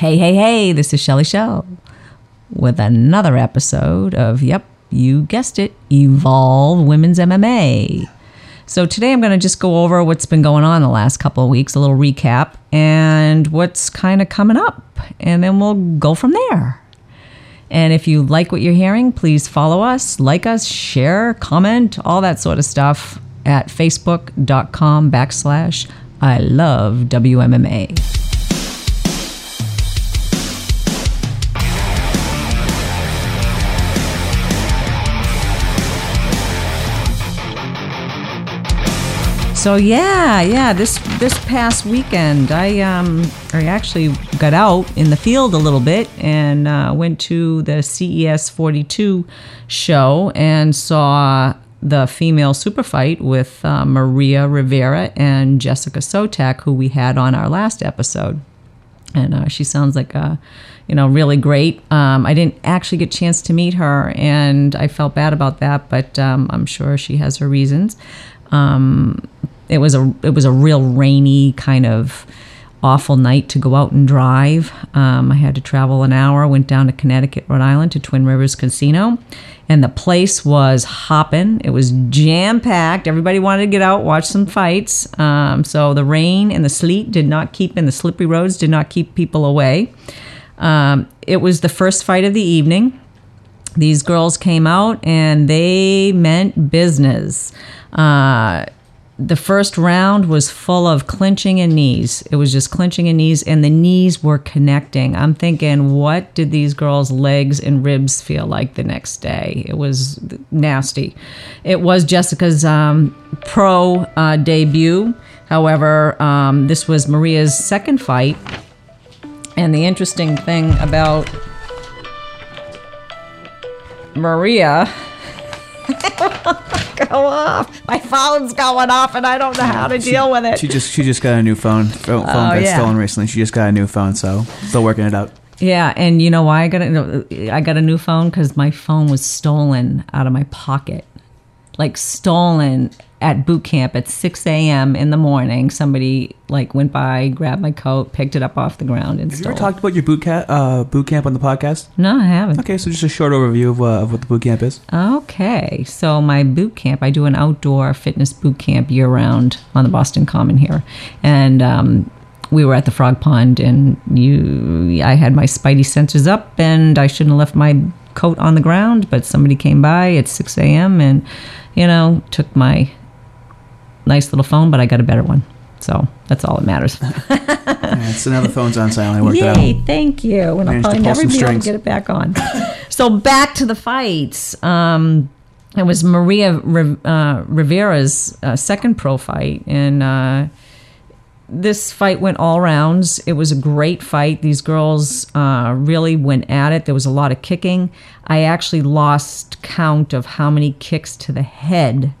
Hey, hey, hey, this is Shelly Shell with another episode of, yep, you guessed it, Evolve Women's MMA. So today I'm going to just go over what's been going on the last couple of weeks, a little recap, and what's kind of coming up, and then we'll go from there. And if you like what you're hearing, please follow us, like us, share, comment, all that sort of stuff at facebook.com/ILoveWMMA. So yeah, this past weekend, I actually got out in the field a little bit and went to the CES 42 show and saw the female super fight with Maria Rivera and Jessica Sotak, who we had on our last episode. And she sounds like really great. I didn't actually get a chance to meet her, and I felt bad about that, but I'm sure she has her reasons. It was a real rainy kind of awful night to go out and drive. I had to travel an hour, went down to Connecticut, Rhode Island to Twin Rivers Casino, and the place was hopping. It was jam-packed. Everybody wanted to get out, watch some fights. So the rain and the sleet did not keep, and the slippery roads did not keep people away. It was the first fight of the evening. These girls came out and they meant business. The first round was full of clinching and knees. It was just clinching and knees, and the knees were connecting. I'm thinking, what did these girls' legs and ribs feel like the next day? It was nasty. It was Jessica's pro debut. However, this was Maria's second fight. And the interesting thing about Maria... Go off. My phone's going off, and I don't know how to deal with it. She just got a new phone got stolen recently. She just got a new phone, so still working it out. Yeah, and you know why I got a new phone? Because my phone was stolen out of my pocket, like stolen at boot camp at 6 a.m. in the morning. Somebody went by, grabbed my coat, picked it up off the ground, and stole it. Have you ever talked about your boot camp on the podcast? No, I haven't. Okay, so just a short overview of what the boot camp is. Okay, so my boot camp, I do an outdoor fitness boot camp year-round on the Boston Common here. And we were at the Frog Pond, and I had my spidey sensors up, and I shouldn't have left my coat on the ground, but somebody came by at 6 a.m. and, took my... nice little phone, but I got a better one. So that's all that matters. Right, so now the phone's on silent. I worked it out. Yay, thank you. And I'll probably never be able to get it back on. So back to the fights. It was Maria Rivera's second pro fight. And this fight went all rounds. It was a great fight. These girls really went at it. There was a lot of kicking. I actually lost count of how many kicks to the head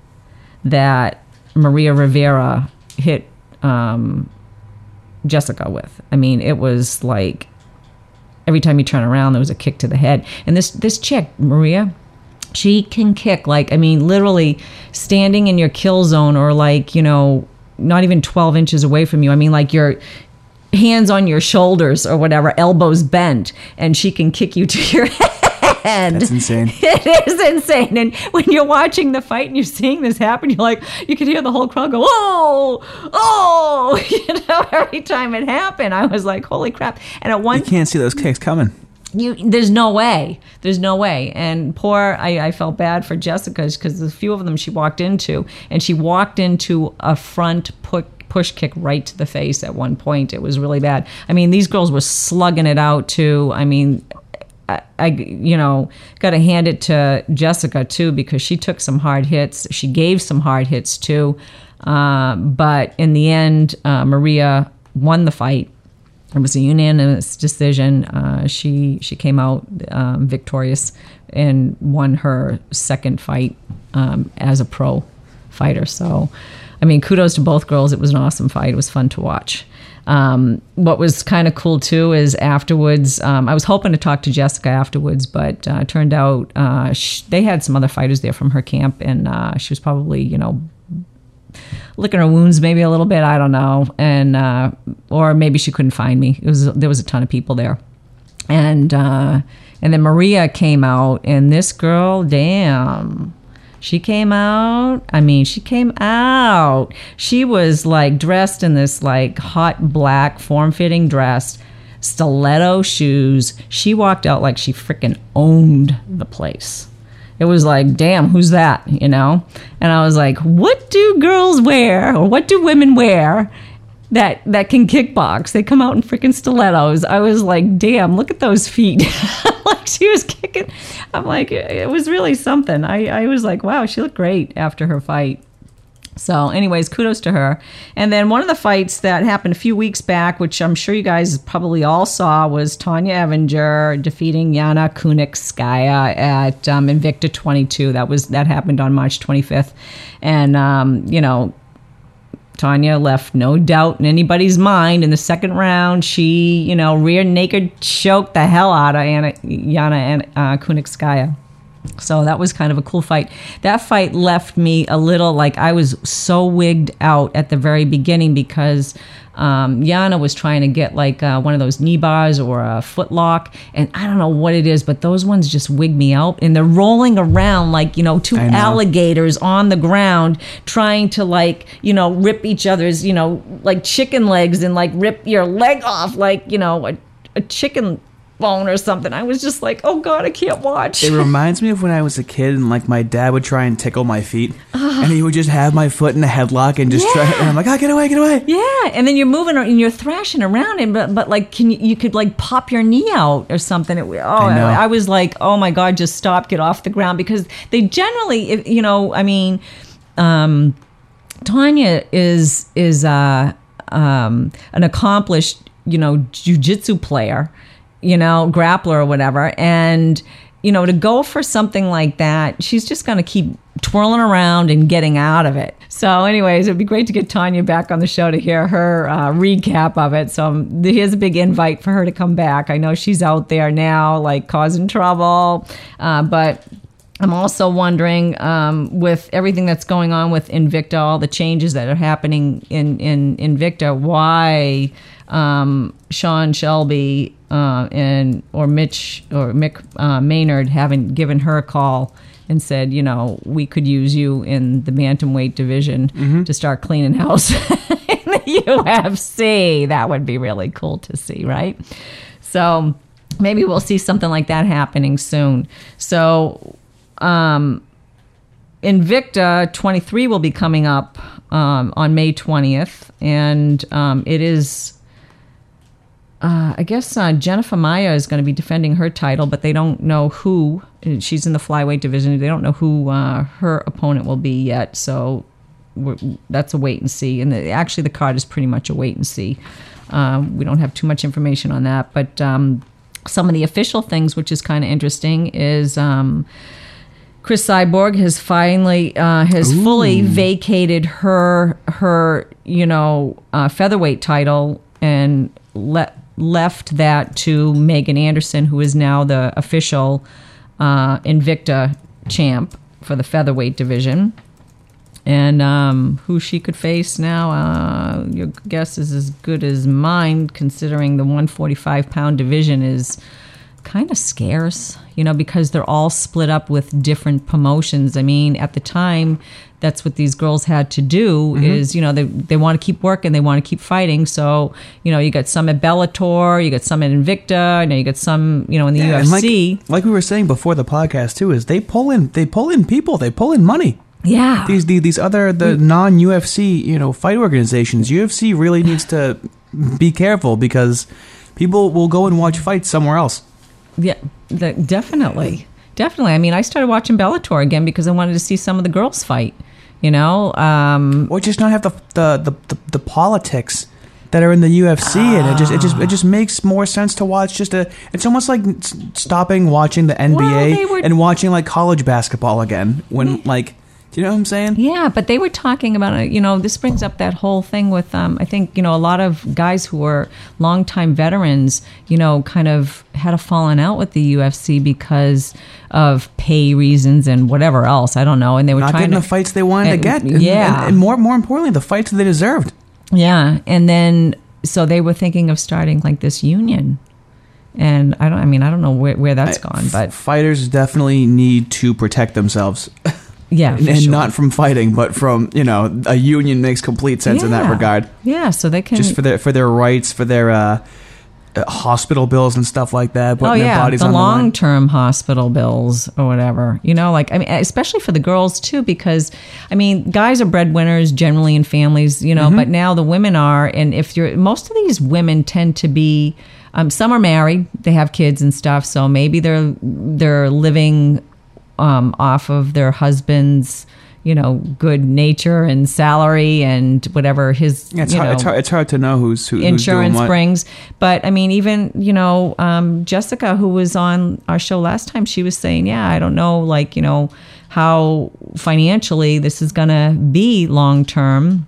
that Maria Rivera hit Jessica with. I mean, it was like every time you turn around, there was a kick to the head. And this chick, Maria, she can kick literally standing in your kill zone or not even 12 inches away from you. I mean, your hands on your shoulders or whatever, elbows bent, and she can kick you to your head. That's insane. It is insane. And when you're watching the fight and you're seeing this happen, you could hear the whole crowd go, oh, every time it happened. I was like, holy crap. And at one you can't see those kicks coming. There's no way. And poor, I felt bad for Jessica because there's a few of them she walked into, and she walked into a front push kick right to the face at one point. It was really bad. I mean, these girls were slugging it out too. I mean... I got to hand it to Jessica, too, because she took some hard hits. She gave some hard hits, too. But in the end, Maria won the fight. It was a unanimous decision. She came out victorious and won her second fight as a pro fighter. So, I mean, kudos to both girls. It was an awesome fight. It was fun to watch. What was kind of cool too is afterwards, I was hoping to talk to Jessica afterwards, but it turned out they had some other fighters there from her camp, and she was probably licking her wounds maybe a little bit, I don't know. And or maybe she couldn't find me. It was, there was a ton of people there. And then Maria came out, and this girl, damn, she came out. I mean, she came out. She was like dressed in this like hot black form-fitting dress, stiletto shoes. She walked out like she freaking owned the place. It was like, damn, who's that, you know? And I was like, what do girls wear, or what do women wear that can kickbox? They come out in freaking stilettos. I was like, damn, look at those feet. Like, she was kicking. I'm like, it was really something. I was like, wow, she looked great after her fight. So anyways, kudos to her. And then one of the fights that happened a few weeks back, which I'm sure you guys probably all saw, was Tonya Evinger defeating Yana Kunitskaya at Invicta 22. That happened on March 25th. And, you know, Tonya left no doubt in anybody's mind. In the second round, she, you know, rear naked choked the hell out of Yana Kunitskaya. So that was kind of a cool fight. That fight left me a little, like, I was so wigged out at the very beginning because Yana was trying to get like one of those knee bars or a foot lock, and I don't know what it is, but those ones just wig me out, and they're rolling around like, you know, two alligators on the ground trying to, like, you know, rip each other's, you know, like chicken legs, and like rip your leg off like, you know, a chicken bone or something. I was just like, oh god, I can't watch. It reminds me of when I was a kid and like my dad would try and tickle my feet, and he would just have my foot in a headlock and just try, and I'm like, oh, get away. Yeah, and then you're moving and you're thrashing around, and but like, can you could like pop your knee out or something. I was like, oh my god, just stop, get off the ground, because they generally, if, you know, I mean, Tonya is an accomplished, you know, jiu-jitsu player, you know, grappler or whatever. And, you know, to go for something like that, she's just going to keep twirling around and getting out of it. So anyways, it'd be great to get Tonya back on the show to hear her recap of it. So here's a big invite for her to come back. I know she's out there now, like, causing trouble, but I'm also wondering, with everything that's going on with Invicta, all the changes that are happening in Invicta, why Sean Shelby and or Mitch or Mick Maynard haven't given her a call and said, you know, we could use you in the bantamweight division to start cleaning house in the UFC. That would be really cool to see, right? So maybe we'll see something like that happening soon. So Invicta 23 will be coming up on May 20th, and it is... I guess Jennifer Maia is going to be defending her title, but they don't know who. She's in the flyweight division. They don't know who her opponent will be yet, so that's a wait and see. And actually, the card is pretty much a wait and see. We don't have too much information on that, but some of the official things, which is kind of interesting, is... Chris Cyborg has finally fully vacated her you know featherweight title and left that to Megan Anderson, who is now the official Invicta champ for the featherweight division. And who she could face now, your guess is as good as mine, considering the 145-pound division is kind of scarce, you know, because they're all split up with different promotions. I mean, at the time, that's what these girls had to do is, you know, they want to keep working, they want to keep fighting. So, you know, you got some at Bellator, you got some at Invicta, and you got some, you know, in the UFC. Like we were saying before the podcast too, is they pull in people, they pull in money. Yeah. These other non-UFC, you know, fight organizations. UFC really needs to be careful because people will go and watch fights somewhere else. Yeah, definitely. I mean, I started watching Bellator again because I wanted to see some of the girls fight, you know. Or just not have the politics that are in the UFC, and it just makes more sense to watch. It's almost like stopping watching the NBA and watching like college basketball again when like Do you know what I'm saying? Yeah, but they were talking about, you know, this brings up that whole thing with, I think, you know, a lot of guys who were longtime veterans, you know, kind of had a falling out with the UFC because of pay reasons and whatever else. I don't know. And they were not trying getting the fights they wanted to get. Yeah. And more importantly, the fights they deserved. Yeah. And then, so they were thinking of starting like this union. And I don't know where that's gone. But fighters definitely need to protect themselves. Yeah, and sure. Not from fighting, but from, you know, a union makes complete sense in that regard. Yeah, so they can just for their rights, for their hospital bills and stuff like that. Oh yeah, their the long term hospital bills or whatever. You know, like, I mean, especially for the girls too, because I mean, guys are breadwinners generally in families, you know, but now the women are, and if you're most of these women tend to be. Some are married, they have kids and stuff, so maybe they're living off of their husband's, you know, good nature and salary and whatever his it's hard to know who's insurance doing what. Brings. But I mean, even, you know, Jessica, who was on our show last time, she was saying, yeah, I don't know, like, you know, how financially this is gonna be long term.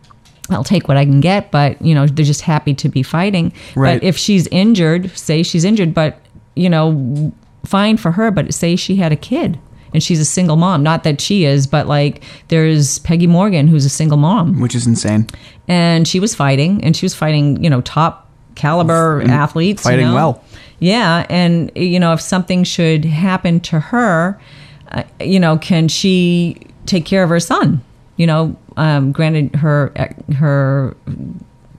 I'll take what I can get, but, you know, they're just happy to be fighting. Right. But if she's injured, say she's injured, but, you know, fine for her, but say she had a kid and she's a single mom. Not that she is, but, like, there's Peggy Morgan, who's a single mom. Which is insane. And she was fighting, you know, top caliber athletes. Fighting, you know? Well. Yeah, and, you know, if something should happen to her, you know, can she take care of her son? You know, granted, her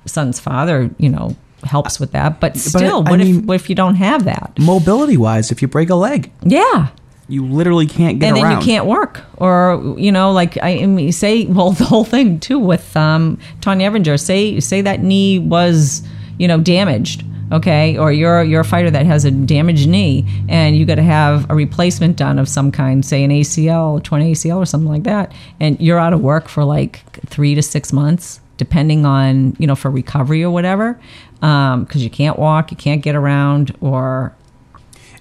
son's father, you know, helps with that, but still, what if you don't have that? Mobility-wise, if you break a leg, yeah, you literally can't get around, and then you can't work, or, you know, like the whole thing too with Tonya Evinger. Say that knee was, you know, damaged. Okay, or you're a fighter that has a damaged knee, and you got to have a replacement done of some kind, say an ACL, torn ACL, or something like that, and you're out of work for like 3 to 6 months, depending on, you know, for recovery or whatever, because you can't walk, you can't get around, or.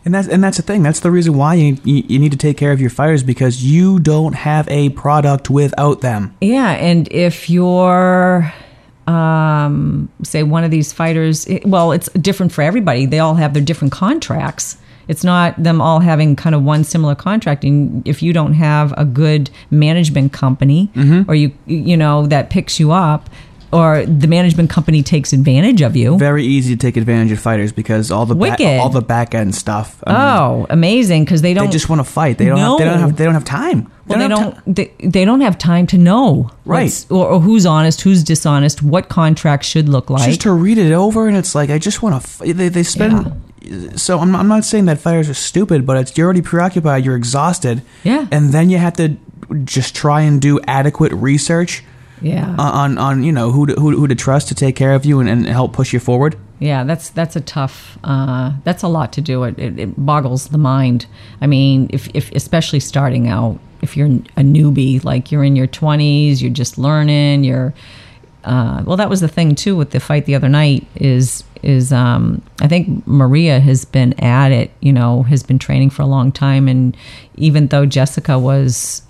And that's the thing. That's the reason why you need to take care of your fighters, because you don't have a product without them. Yeah, and if you're. Say one of these fighters, it's different for everybody. They all have their different contracts. It's not them all having kind of one similar contract. And if you don't have a good management company or you know, that picks you up, or the management company takes advantage of you. Very easy to take advantage of fighters because all the back end stuff. Amazing, because they just want to fight. They don't have time. They don't have time to know, right? Or who's honest, who's dishonest, what contracts should look like. Just to read it over and it's like, I just want to. They spend. Yeah. So I'm not saying that fighters are stupid, but you're already preoccupied. You're exhausted. Yeah. And then you have to just try and do adequate research. Yeah, on you know, who to trust to take care of you and help push you forward. Yeah, that's a tough. That's a lot to do. It boggles the mind. I mean, if especially starting out, if you're a newbie, like you're in your 20s, you're just learning. You're that was the thing too with the fight the other night. Is I think Maria has been at it. You know, has been training for a long time, and even though Jessica was.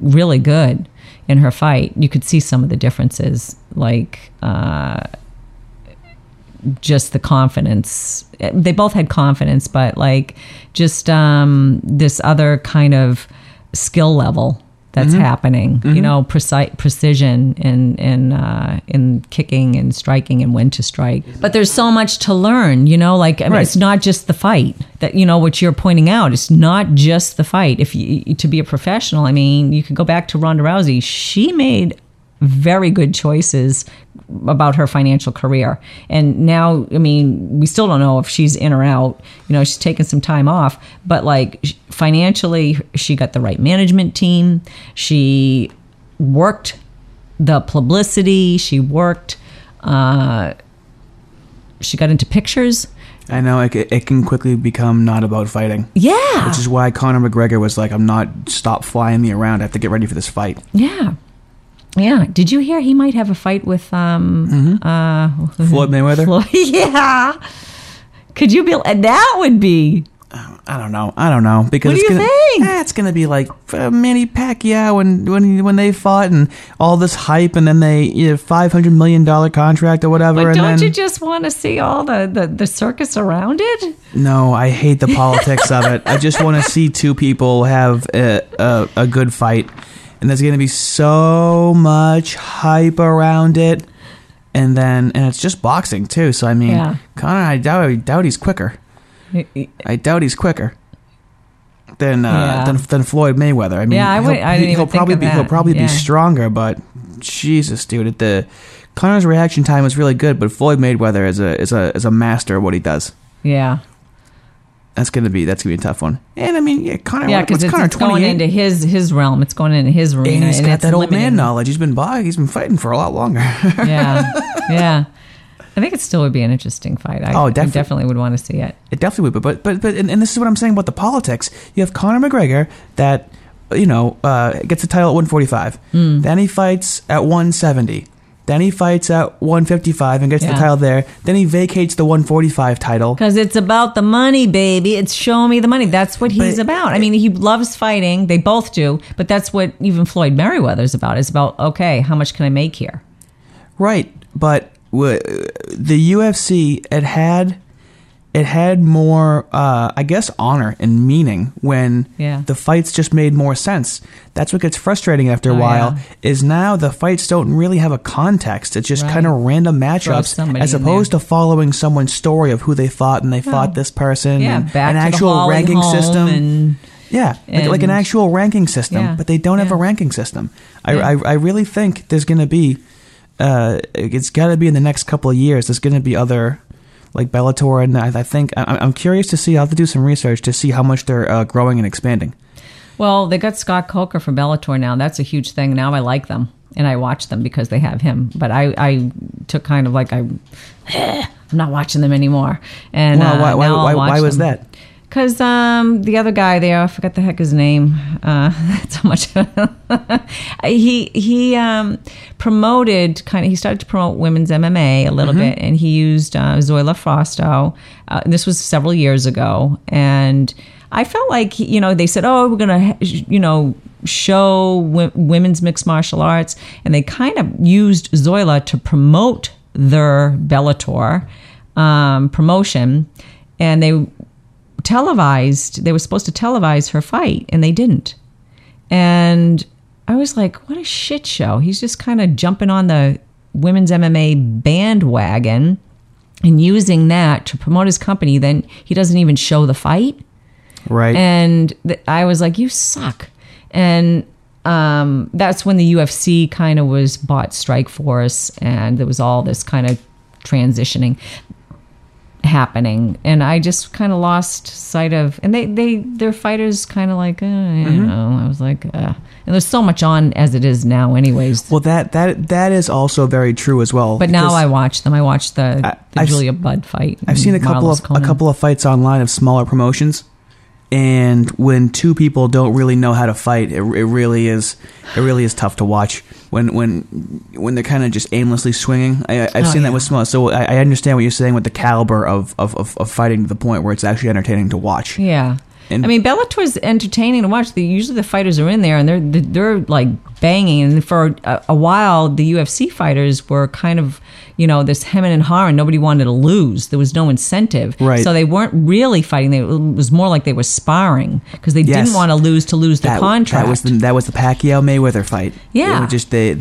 Really good in her fight, you could see some of the differences, like just the confidence. They both had confidence, but like just this other kind of skill level that's happening, you know, precision in kicking and striking and when to strike. But there's so much to learn, you know, like, I mean, it's not just the fight that, you know, what you're pointing out. It's not just the fight. If you, to be a professional, I mean, you could go back to Ronda Rousey. She made very good choices about her financial career. And now, I mean, we still don't know if she's in or out. You know, she's taking some time off. But, like, financially, she got the right management team. She worked the publicity. She worked... she got into pictures. I know. It can quickly become not about fighting. Yeah. Which is why Conor McGregor was like, stop flying me around. I have to get ready for this fight. Yeah. Yeah. Did you hear he might have a fight with Floyd Mayweather? Yeah. Could you be? That would be I don't know. Because what do you think? It's going to be like Manny Pacquiao and when they fought and all this hype, and then they $500 million contract or whatever. But don't you just want to see all the circus around it? No, I hate the politics of it. I just want to see two people have a good fight. And there's going to be so much hype around it. And it's just boxing, too. So, I mean, yeah. Conor, I doubt he's quicker. than Floyd Mayweather. I mean, yeah, he'll probably be stronger, but Jesus, dude, Conor's reaction time was really good, but Floyd Mayweather is a master of what he does. Yeah, that's gonna be a tough one. And I mean, Conor. Yeah, because it's going into his realm. It's going into his arena. And he's got that old man knowledge. He's been fighting for a lot longer. Yeah. I think it still would be an interesting fight. I definitely would want to see it. It definitely would be. But this is what I'm saying about the politics. You have Conor McGregor that, gets the title at 145. Mm. Then he fights at 170. Then he fights at 155 and gets the title there. Then he vacates the 145 title. Because it's about the money, baby. It's show me the money. That's what he's about. I mean, he loves fighting. They both do. But that's what even Floyd Merriweather's about. It's about, okay, how much can I make here? Right. But the UFC it had more I guess honor and meaning when the fights just made more sense. That's what gets frustrating after a while is now the fights don't really have a context. It's just kind of random matchups as opposed to following someone's story of who they fought and they fought this person and an actual ranking system. Like an actual ranking system, but they don't have a ranking system. I really think there's going to be it's got to be in the next couple of years. There's going to be other, like Bellator, and I think I'm curious to see. I'll have to do some research to see how much they're growing and expanding. Well, they got Scott Coker from Bellator now. That's a huge thing. Now I like them and I watch them because they have him. But I took kind of like I'm not watching them anymore. And why was that? Because the other guy there, I forgot the heck his name. That's how much he promoted. He started to promote women's MMA a little bit, and he used Zoila Frosto. This was several years ago, and I felt like they said, "Oh, we're gonna show women's mixed martial arts," and they kind of used Zoila to promote their Bellator promotion, and they were supposed to televise her fight, and they didn't. And I was like, what a shit show. He's just kind of jumping on the women's MMA bandwagon and using that to promote his company. Then he doesn't even show the fight. Right. And I was like, you suck. And that's when the UFC kind of was bought Strikeforce, and there was all this kind of transitioning happening, and I just kind of lost sight of, and their fighters kind of like I was like and there's so much on as it is now anyways. Well, that is also very true as well, but now I watched the Julia Budd fight. I've seen a couple of fights online of smaller promotions, and when two people don't really know how to fight, it really is tough to watch when they're kind of just aimlessly swinging. I've seen that with small, so I understand what you're saying with the caliber of fighting to the point where it's actually entertaining to watch. Yeah, and I mean Bellator's entertaining to watch. Usually the fighters are in there and they're like banging, and for a while the UFC fighters were kind of this hemming and hawing. Nobody wanted to lose. There was no incentive. Right. So they weren't really fighting. It was more like they were sparring because they didn't want to lose the contract. That was the Pacquiao Mayweather fight. Yeah. It was just they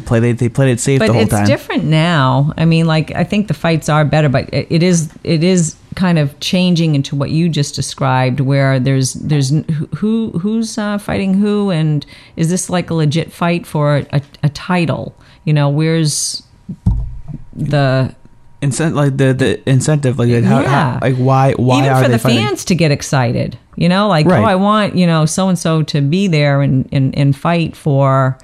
played it safe the whole time. But it's different now. I mean, like, I think the fights are better, but it is kind of changing into what you just described, where there's who's fighting who, and is this like a legit fight for a title? Where's the incentive, why even are they fighting? Fans to get excited, right. Oh, I want so and so to be there and fight for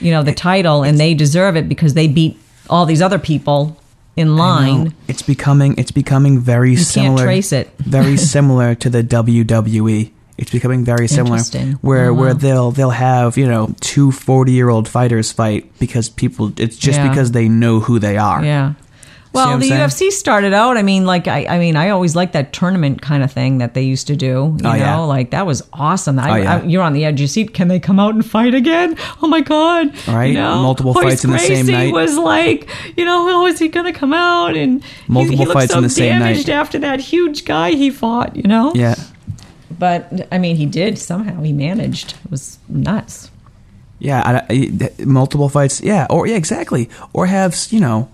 the title, and they deserve it because they beat all these other people in line. It's becoming very similar. You can't trace it. Very similar to the WWE. It's becoming very similar, where they'll have 2 40-year-old fighters fight because people. It's just because they know who they are. Yeah, Well, the UFC started out, I mean, like, I mean, I always liked that tournament kind of thing that they used to do, you know, like that was awesome. You're on the edge of your seat. Can they come out and fight again? Oh my God. Right. You know? Multiple fights in the same night. Was like, you know, how is he going to come out? And multiple fights in the same night. He looked so damaged after that huge guy he fought, you know? Yeah. But I mean, he did somehow. He managed. It was nuts. Yeah. Multiple fights. Yeah. Or yeah, exactly. Or have, you know,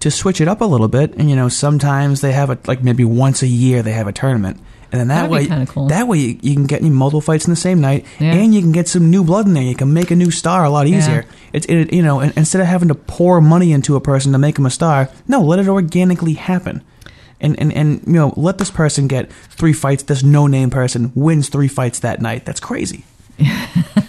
to switch it up a little bit, and you know, sometimes they have a, like maybe once a year they have a tournament, and then that way you can get multiple fights in the same night, and you can get some new blood in there. You can make a new star a lot easier. It's you know, instead of having to pour money into a person to make them a star, no, let it organically happen, and you know, let this person get 3 fights. This no name person wins 3 fights that night. That's crazy.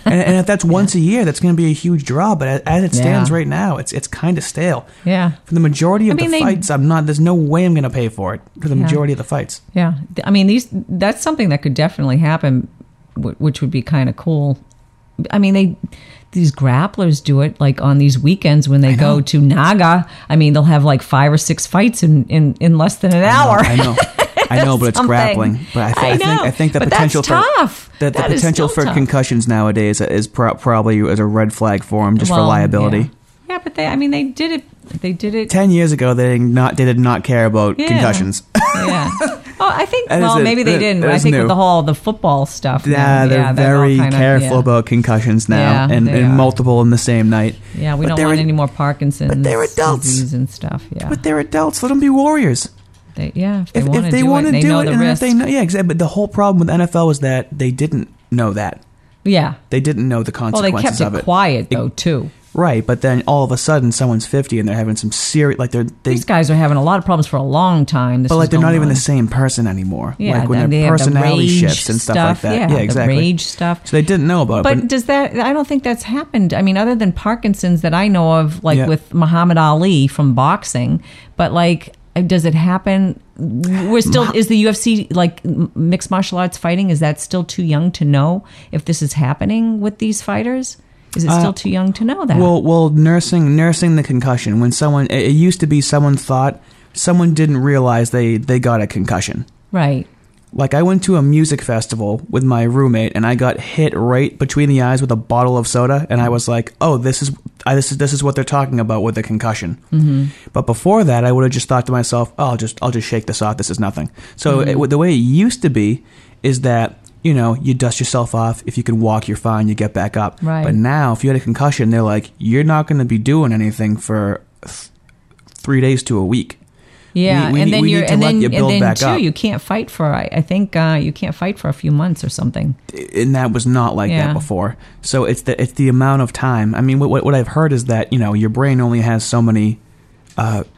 and if that's once a year, that's going to be a huge draw. But as it stands right now, it's kind of stale. Yeah. For the majority of the fights, there's no way I'm going to pay for it for the majority of the fights. Yeah. I mean, that's something that could definitely happen, which would be kind of cool. I mean, these grapplers do it like on these weekends when they go to Naga. I mean, they'll have like 5 or 6 fights in less than an hour. I know. I know, but it's grappling. But I think the potential for concussions nowadays is probably as a red flag for them, just for liability. Yeah, but they did it. They did it 10 years ago. They did not care about concussions. Yeah. I think. Maybe they didn't. I think with the football stuff. Yeah, they're very careful about concussions now, and multiple in the same night. Yeah, we don't want any more Parkinson's. But they're adults and stuff. Yeah, but they're adults. Let them be warriors. If they want to do it, they know the risk. Exactly. But the whole problem with NFL was that they didn't know that. Yeah, they didn't know the consequences of it. Well, they kept it quiet though, too. Right, but then all of a sudden, someone's 50 and they're having some serious these guys are having a lot of problems for a long time. But they're not even the same person anymore. Yeah, like when their personality shifts and stuff like that. Yeah, exactly. The rage stuff. So they didn't know about it. But I don't think that's happened. I mean, other than Parkinson's that I know of, like with Muhammad Ali from boxing, but like. Does it happen? Is the UFC like mixed martial arts fighting? Is that still too young to know if this is happening with these fighters? Is it still too young to know that? Well, nursing the concussion when it used to be someone didn't realize they got a concussion. Right. Like I went to a music festival with my roommate and I got hit right between the eyes with a bottle of soda and I was like, "Oh, this is what they're talking about with the concussion." Mm-hmm. But before that, I would have just thought to myself, "Oh, I'll just shake this off. This is nothing." So the way it used to be is that you know you dust yourself off. If you can walk, you're fine. You get back up. Right. But now, if you had a concussion, they're like, "You're not going to be doing anything for 3 days to a week." Yeah, and then you can't fight for. I think you can't fight for a few months or something. And that was not like that before. So it's the amount of time. I mean, what I've heard is that you know your brain only has so many,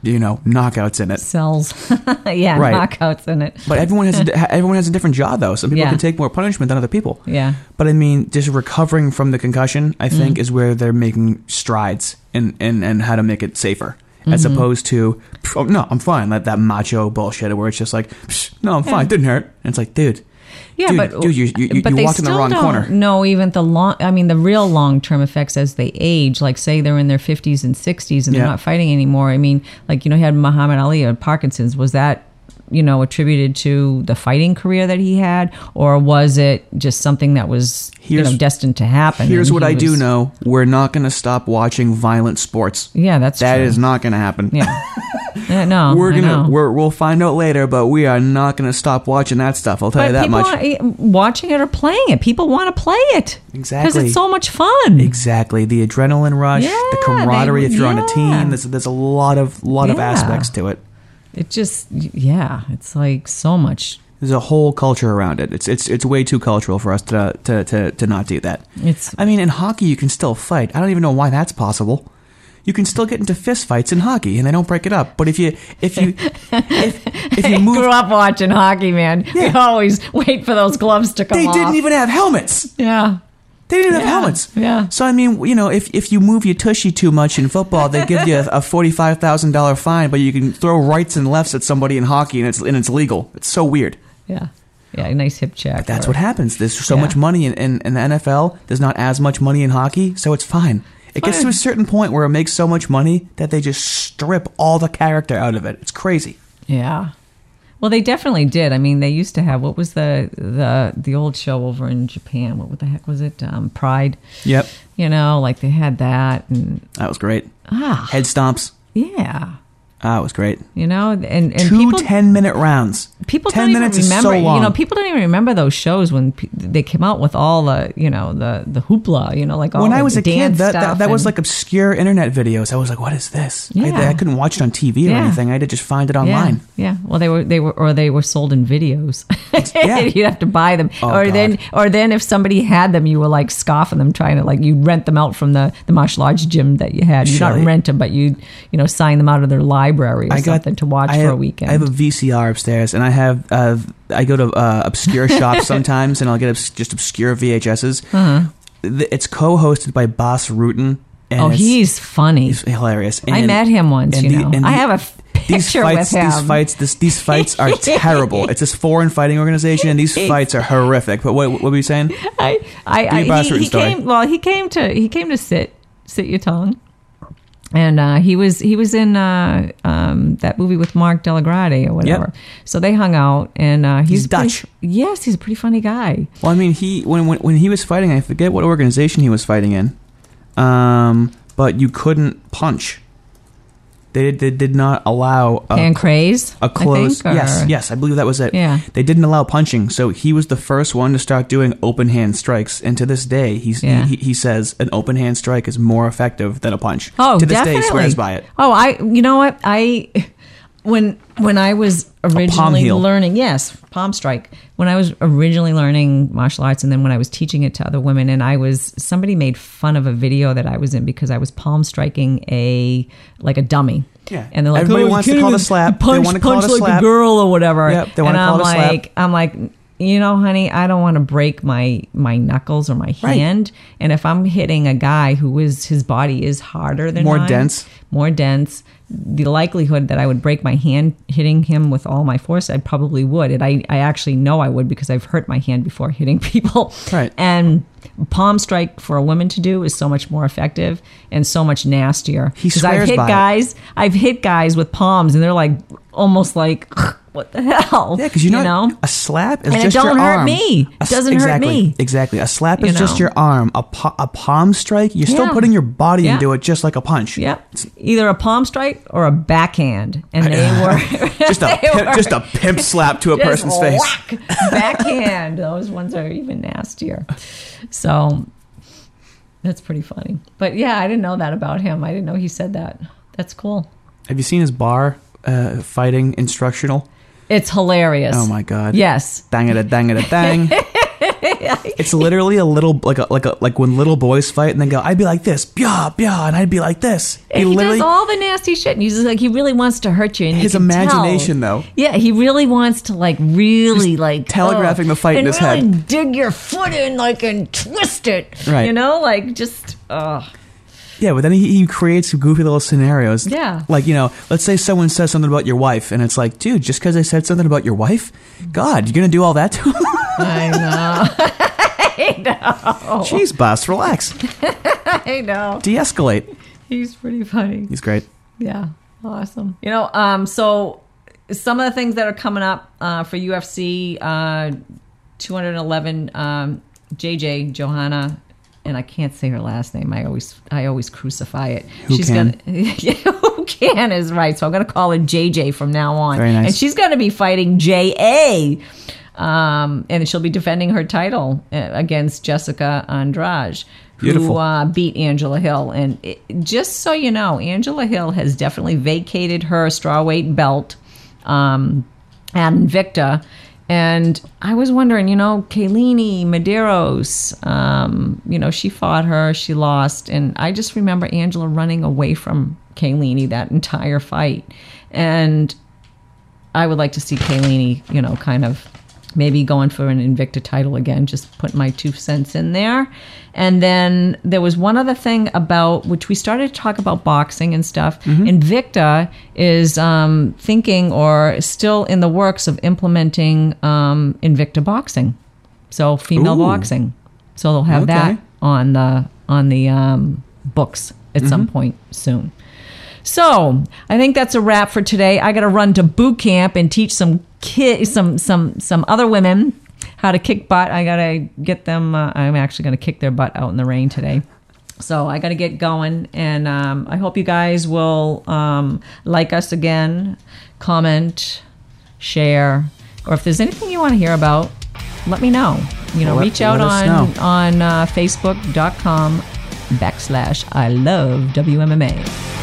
you know, knockouts in it. Cells, knockouts in it. But everyone has a different jaw though. Some people can take more punishment than other people. Yeah. But I mean, just recovering from the concussion, I think, is where they're making strides in how to make it safer. As opposed to, oh, no, I'm fine. Like that macho bullshit where it's just like, no, I'm fine. Didn't hurt. And it's like, dude. Yeah, dude, you walked in the wrong corner. No, even the real long-term effects as they age, like say they're in their 50s and 60s and they're not fighting anymore. I mean, like, you know, he had Muhammad Ali or Parkinson's. Was that, you know, attributed to the fighting career that he had? Or was it just something that was, destined to happen? Here's what I do know. We're not going to stop watching violent sports. Yeah, that is not going to happen. Yeah. No, we'll find out later, but we are not going to stop watching that stuff. I'll tell you that much. Watching it or playing it. People want to play it. Exactly. Because it's so much fun. Exactly. The adrenaline rush, the camaraderie if you're on a team. There's a lot of aspects to it. It just, it's like so much. There's a whole culture around it. It's way too cultural for us to not do that. In hockey you can still fight. I don't even know why that's possible. You can still get into fist fights in hockey, and they don't break it up. But if you move, I grew up watching hockey, man. Yeah. We always wait for those gloves to come off. They didn't even have helmets. Yeah. They didn't have helmets. Yeah. So, I mean, you know, if you move your tushy too much in football, they give you a $45,000 fine, but you can throw rights and lefts at somebody in hockey, and it's legal. It's so weird. Yeah. Yeah, a nice hip check. But that's what happens. There's so much money in the NFL. There's not as much money in hockey, so it's fine. It gets to a certain point where it makes so much money that they just strip all the character out of it. It's crazy. Yeah. Well, they definitely did. I mean, they used to have, what was the old show over in Japan? What the heck was it? Pride. Yep. You know, like they had that. And that was great. Ah. Head stomps. Yeah. Ah, it was great. You know, and 2 10-minute rounds. People 10 minutes is so long. You know, people don't even remember those shows when they came out with all the, you know, the hoopla. You know, like all when the I was a kid, that was like obscure internet videos. I was like, what is this? Yeah. I couldn't watch it on TV or anything. I had to just find it online. Yeah. Well, they were sold in videos. Yeah. You'd have to buy them, or then if somebody had them, you were like scoffing them, trying to like you'd rent them out from the martial arts gym that you had. You don't rent them, but you sign them out of their library. Or something to watch for a weekend. I have a VCR upstairs, and I have I go to obscure shops sometimes, and I'll get just obscure VHSs. Uh-huh. It's co-hosted by Boss Rutten. And he's funny. He's hilarious. And, I met him once. I have a picture with him. These fights are terrible. It's this foreign fighting organization, and these fights are horrific. But what were you saying? He came to sit your tongue. And he was in that movie with Mark Delgado or whatever. Yep. So they hung out, and he's Dutch. Yes, he's a pretty funny guy. Well, I mean, when he was fighting, I forget what organization he was fighting in, but you couldn't punch. They did not allow hand craze. A close. Yes, I believe that was it. Yeah. They didn't allow punching, so he was the first one to start doing open hand strikes. And to this day, he says an open hand strike is more effective than a punch. Oh, to this definitely. Day, he swears by it. Oh, you know what? When I was originally learning, palm strike. When I was originally learning martial arts, and then when I was teaching it to other women, and somebody made fun of a video that I was in because I was palm striking like a dummy. Yeah, and they're like, everybody wants to call it a slap. Punch like a girl or whatever. Yep, they want to call it a slap. I'm like, you know, honey, I don't want to break my knuckles or my hand. Right. And if I'm hitting a guy his body is harder than mine, more dense, the likelihood that I would break my hand hitting him with all my force, I probably would. And I actually know I would because I've hurt my hand before hitting people. Right. And palm strike for a woman to do is so much more effective and so much nastier. Because I've hit guys with palms, and they're like almost like, what the hell? Yeah, because you know a slap is just your arm. And it doesn't hurt me. It doesn't hurt me. Exactly. A slap is just your arm. A palm strike, you're still putting your body into it just like a punch. Yep. It's either a palm strike or a backhand. And they were... just a pimp slap to a person's face. Whack! Backhand. Those ones are even nastier. So, that's pretty funny. But yeah, I didn't know that about him. I didn't know he said that. That's cool. Have you seen his bar fighting instructional? It's hilarious. Oh my god! Yes. Dang it! Dang it! Dang. It's literally a little like when little boys fight and they go, I'd be like this, bya bya, and I'd be like this. He does all the nasty shit, and he's just like, he really wants to hurt you. And his imagination, though. Yeah, he really wants to really telegraphing the fight in his head. And really dig your foot in and twist it. Right. You know, Yeah, but then he creates some goofy little scenarios. Yeah. Like, you know, let's say someone says something about your wife, and it's like, dude, just because I said something about your wife? God, you're going to do all that to him? I know. I know. Jeez, boss, relax. I know. De-escalate. He's pretty funny. He's great. Yeah, awesome. You know, so some of the things that are coming up for UFC 211, JJ, Johanna, and I can't say her last name. I always crucify it. Who can is right. So I'm going to call her JJ from now on. Very nice. And she's going to be fighting JA. And she'll be defending her title against Jessica Andrade, who beat Angela Hill. And just so you know, Angela Hill has definitely vacated her strawweight belt at Invicta. And I was wondering, you know, Kailini Medeiros, you know, she fought her, she lost. And I just remember Angela running away from Kailini that entire fight. And I would like to see Kailini, you know, kind of maybe going for an Invicta title again, just putting my 2 cents in there. And then there was one other thing about, which we started to talk about boxing and stuff. Mm-hmm. Invicta is thinking or still in the works of implementing Invicta boxing. So female boxing. So they'll have that on the books at some point soon. So I think that's a wrap for today. I got to run to boot camp and teach some kids, some other women how to kick butt. I got to get them. I'm actually going to kick their butt out in the rain today. So I got to get going. And I hope you guys will like us again, comment, share, or if there's anything you want to hear about, let me know. You know, reach out on Facebook.com/ILoveWMMA.